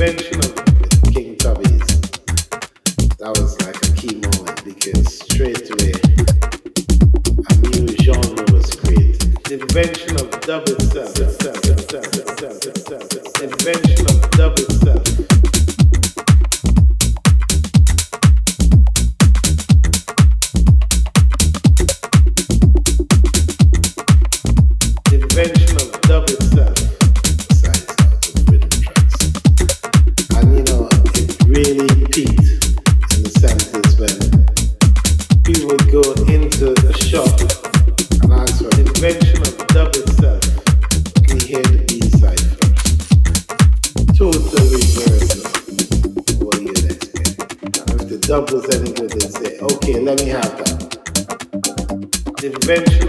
invention of King Tubby's, that was like a key moment because straight away a new genre was created. The invention of Dub itself. Invention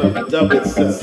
of Dub itself.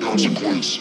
Consequence.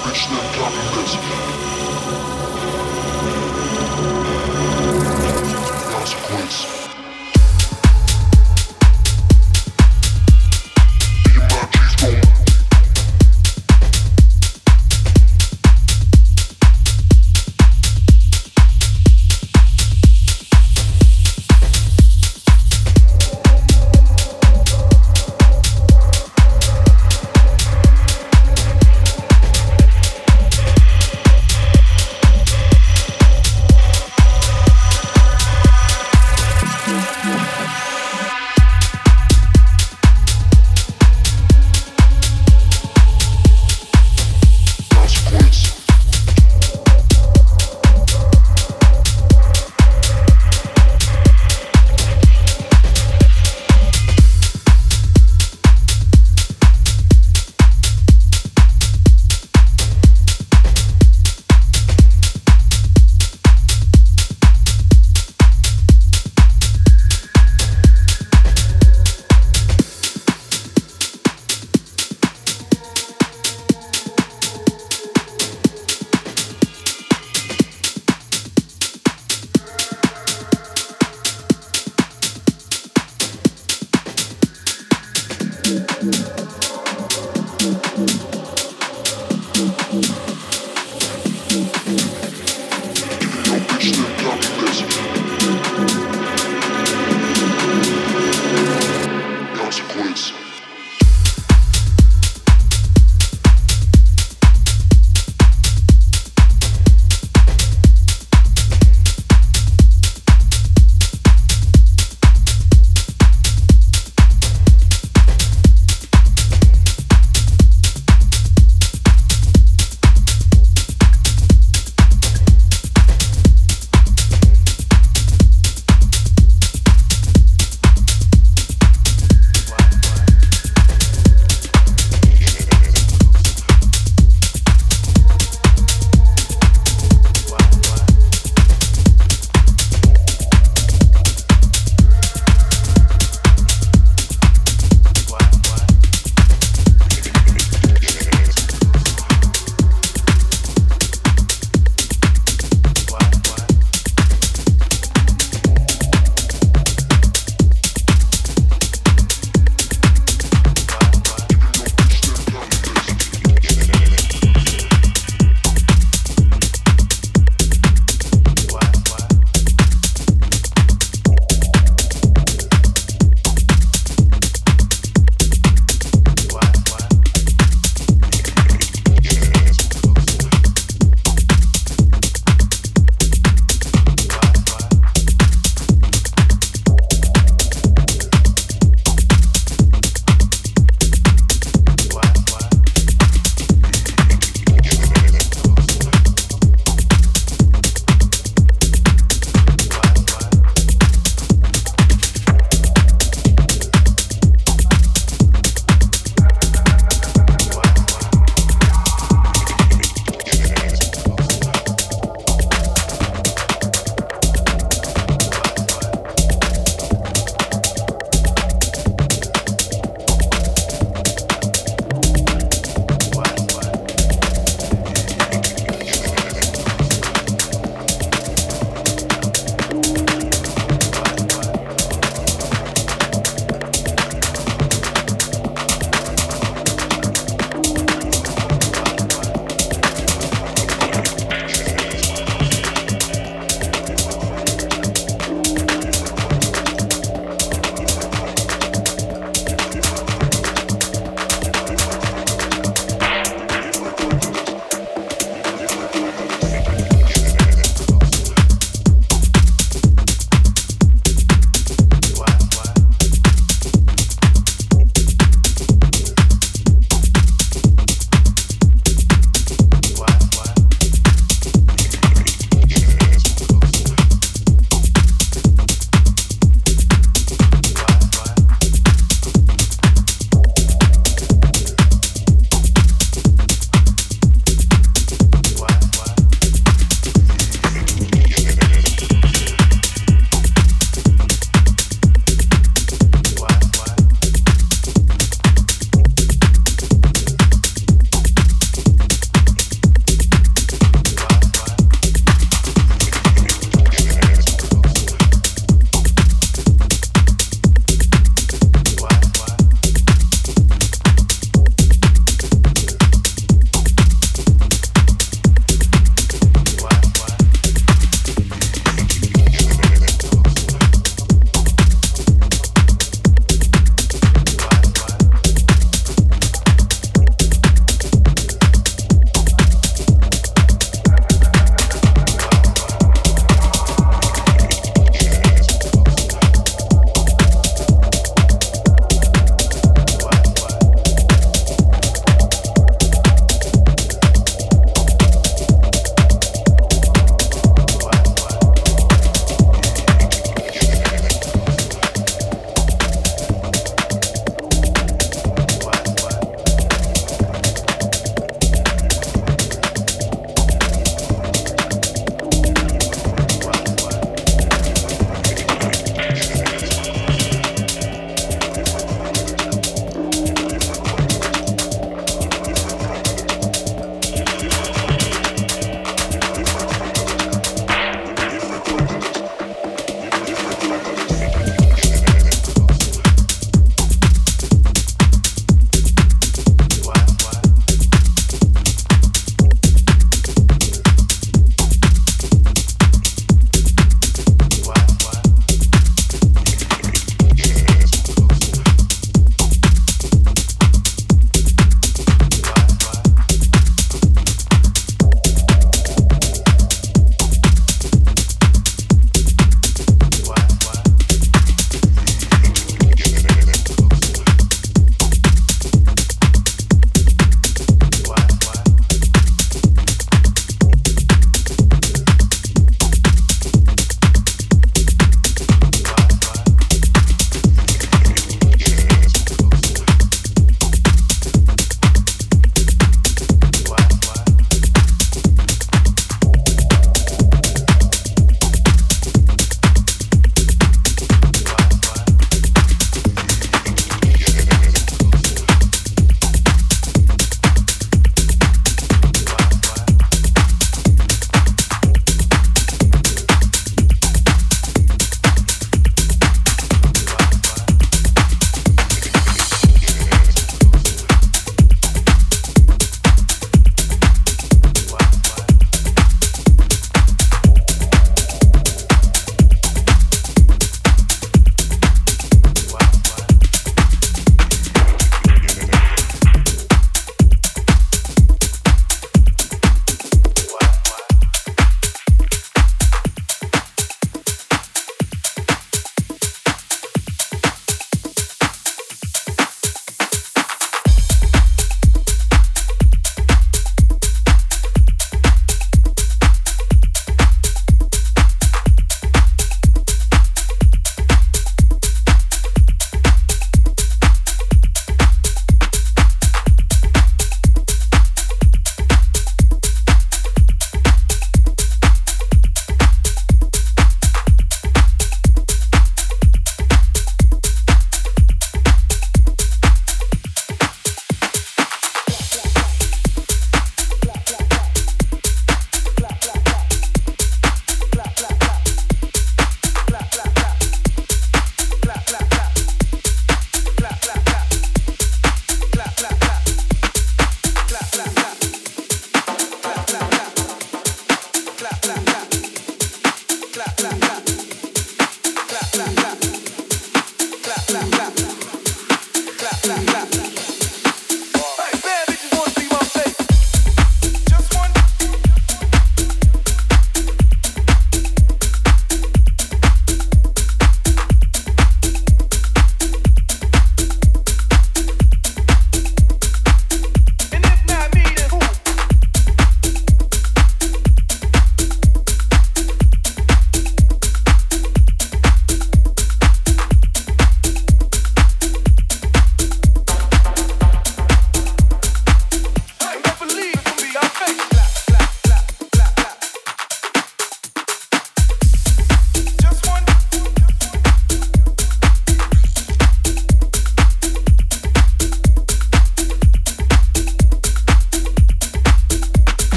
Bitch, them copy this.